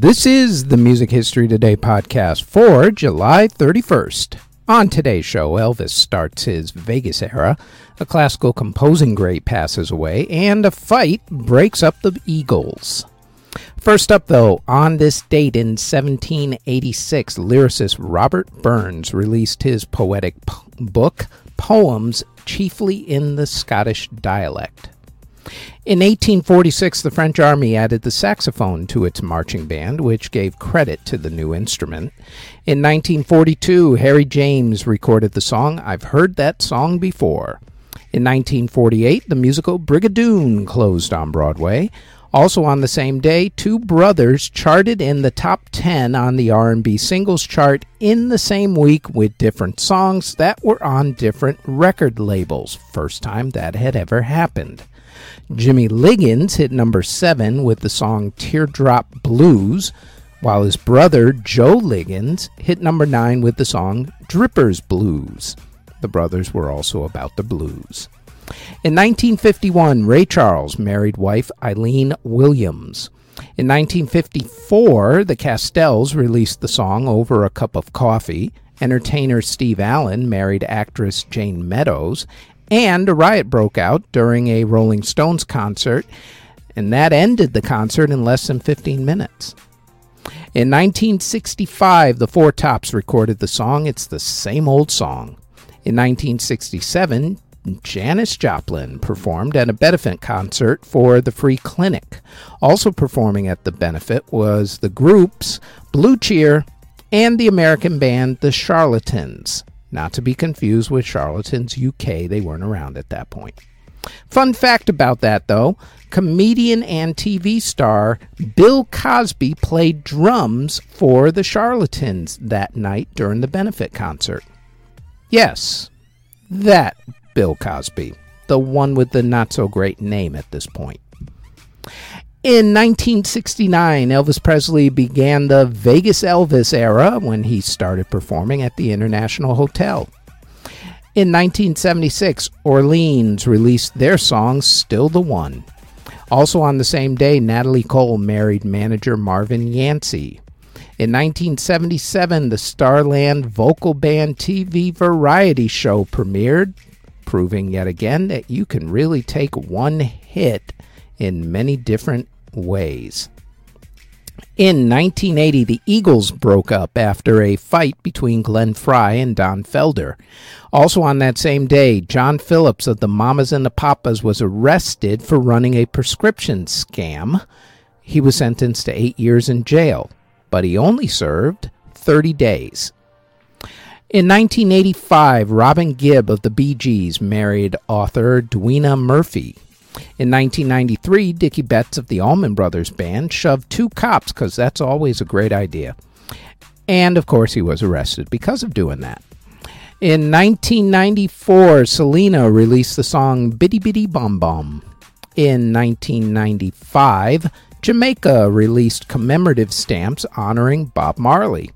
This is the Music History Today podcast for July 31st. On today's show, Elvis starts his Vegas era, a classical composing great passes away, and a fight breaks up the Eagles. First up, though, on this date in 1786, lyricist Robert Burns released his poetic book, Poems Chiefly in the Scottish Dialect. In 1846, the French army added the saxophone to its marching band, which gave credit to the new instrument. In 1942, Harry James recorded the song, I've Heard That Song Before. In 1948, the musical Brigadoon closed on Broadway. Also on the same day, two brothers charted in the top 10 on the R&B singles chart in the same week with different songs that were on different record labels. First time that had ever happened. Jimmy Liggins hit number 7 with the song Teardrop Blues, while his brother Joe Liggins hit number 9 with the song Drippers Blues. The brothers were also about the blues. In 1951, Ray Charles married wife Eileen Williams. In 1954, the Castells released the song Over a Cup of Coffee. Entertainer Steve Allen married actress Jane Meadows. And a riot broke out during a Rolling Stones concert, and that ended the concert in less than 15 minutes. In 1965, the Four Tops recorded the song It's the Same Old Song. In 1967, Janis Joplin performed at a benefit concert for the Free Clinic. Also performing at the benefit was the groups Blue Cheer and the American band The Charlatans. Not to be confused with Charlatans UK, they weren't around at that point. Fun fact about that, though, comedian and TV star Bill Cosby played drums for the Charlatans that night during the benefit concert. Yes, that Bill Cosby, the one with the not-so-great name at this point. In 1969, Elvis Presley began the Vegas Elvis era when he started performing at the International Hotel. In 1976, Orleans released their song, Still the One. Also on the same day, Natalie Cole married manager Marvin Yancey. In 1977, the Starland Vocal Band TV variety show premiered, proving yet again that you can really take one hit in many different ways. In 1980, the Eagles broke up after a fight between Glenn Frey and Don Felder. Also on that same day, John Phillips of the Mamas and the Papas was arrested for running a prescription scam. He was sentenced to 8 years in jail, but he only served 30 days. In 1985, Robin Gibb of the Bee Gees married author Dwina Murphy. In 1993, Dickie Betts of the Allman Brothers Band shoved two cops because that's always a great idea. And, of course, he was arrested because of doing that. In 1994, Selena released the song Bitty Bitty Bum Bum. In 1995, Jamaica released commemorative stamps honoring Bob Marley.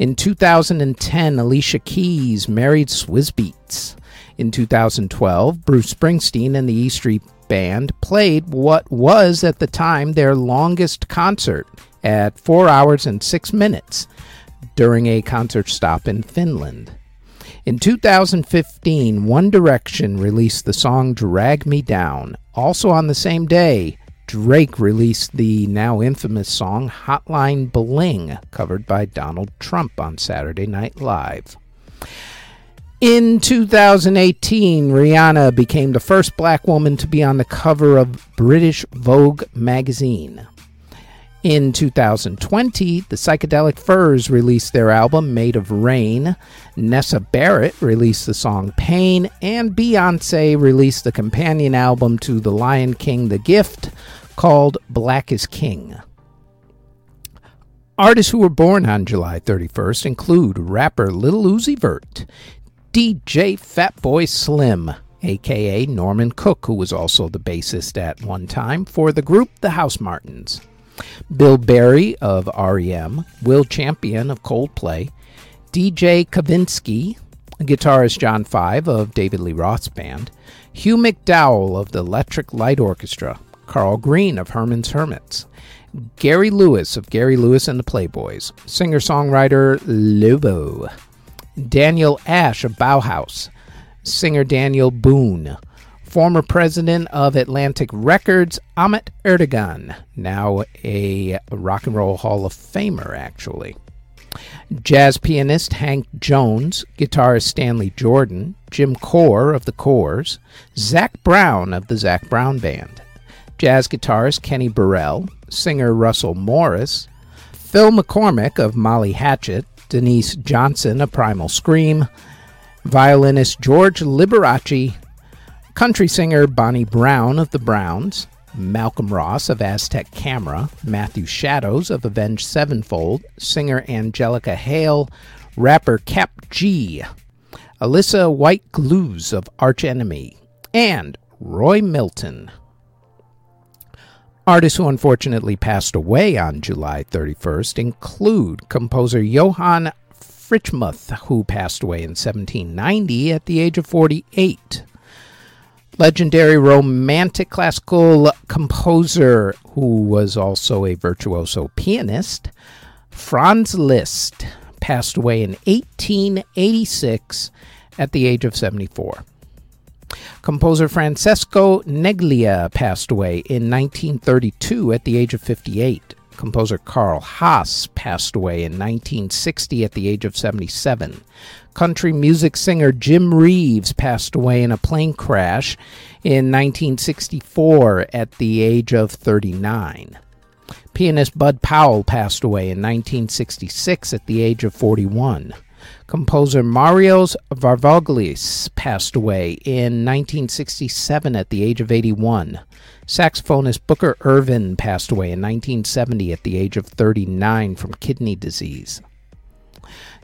In 2010, Alicia Keys married Swizz Beatz. In 2012, Bruce Springsteen and the E Street Band played what was at the time their longest concert at 4 hours and 6 minutes during a concert stop in Finland. In 2015, One Direction released the song Drag Me Down. Also on the same day, Drake released the now infamous song Hotline Bling, covered by Donald Trump on Saturday Night Live. In 2018, Rihanna became the first black woman to be on the cover of British Vogue magazine. In 2020, the Psychedelic Furs released their album Made of Rain, Nessa Barrett released the song Pain, and Beyoncé released the companion album to The Lion King: The Gift called Black is King. Artists who were born on July 31st include rapper Lil Uzi Vert, DJ Fatboy Slim, a.k.a. Norman Cook, who was also the bassist at one time for the group The House Martins, Bill Berry of R.E.M., Will Champion of Coldplay, DJ Kavinsky, guitarist John Five of David Lee Roth's band, Hugh McDowell of the Electric Light Orchestra, Carl Green of Herman's Hermits, Gary Lewis of Gary Lewis and the Playboys, singer-songwriter Lobo, Daniel Ash of Bauhaus, singer Daniel Boone, former president of Atlantic Records Ahmet Erdogan, now a Rock and Roll Hall of Famer, actually. Jazz pianist Hank Jones, guitarist Stanley Jordan, Jim Corr of The Corrs, Zac Brown of the Zac Brown Band, jazz guitarist Kenny Burrell, singer Russell Morris, Phil McCormick of Molly Hatchet, Denise Johnson of Primal Scream, violinist George Liberace, country singer Bonnie Brown of The Browns, Malcolm Ross of Aztec Camera, Matthew Shadows of Avenged Sevenfold, singer Angelica Hale, rapper Cap G, Alyssa White-Glues of Arch Enemy, and Roy Milton. Artists who unfortunately passed away on July 31st include composer Johann Fritsmuth, who passed away in 1790 at the age of 48. Legendary romantic classical composer, who was also a virtuoso pianist, Franz Liszt, passed away in 1886 at the age of 74. Composer Francesco Neglia passed away in 1932 at the age of 58. Composer Karl Haas passed away in 1960 at the age of 77. Country music singer Jim Reeves passed away in a plane crash in 1964 at the age of 39. Pianist Bud Powell passed away in 1966 at the age of 41. Composer Marios Varvoglis passed away in 1967 at the age of 81. Saxophonist Booker Ervin passed away in 1970 at the age of 39 from kidney disease.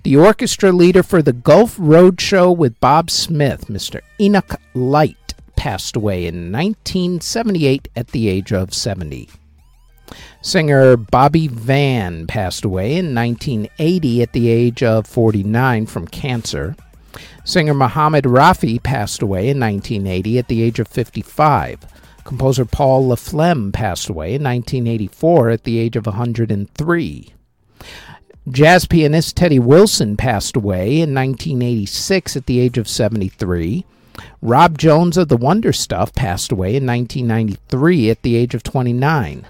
The orchestra leader for the Gulf Road Show with Bob Smith, Mr. Enoch Light, passed away in 1978 at the age of 70. Singer Bobby Van passed away in 1980 at the age of 49 from cancer. Singer Mohammad Rafi passed away in 1980 at the age of 55. Composer Paul LaFlemme passed away in 1984 at the age of 103. Jazz pianist Teddy Wilson passed away in 1986 at the age of 73. Rob Jones of The Wonder Stuff passed away in 1993 at the age of 29.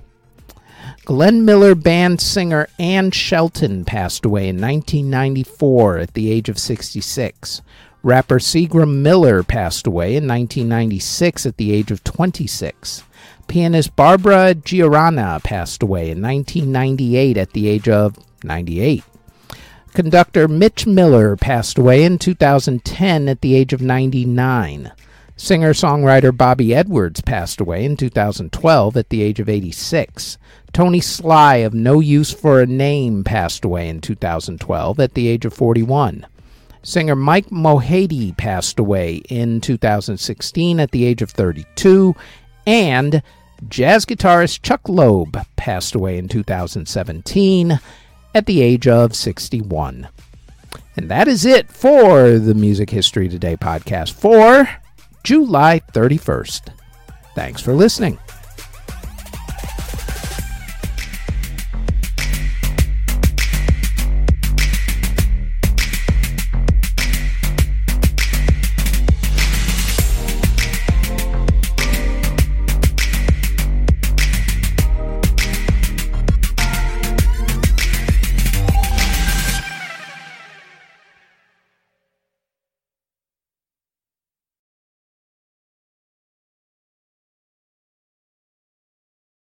Glenn Miller Band singer Ann Shelton passed away in 1994 at the age of 66. Rapper Seagram Miller passed away in 1996 at the age of 26. Pianist Barbara Giorana passed away in 1998 at the age of 98. Conductor Mitch Miller passed away in 2010 at the age of 99. Singer-songwriter Bobby Edwards passed away in 2012 at the age of 86. Tony Sly of No Use for a Name passed away in 2012 at the age of 41. Singer Mike Mohady passed away in 2016 at the age of 32. And jazz guitarist Chuck Loeb passed away in 2017 at the age of 61. And that is it for the Music History Today podcast for July 31st. Thanks for listening.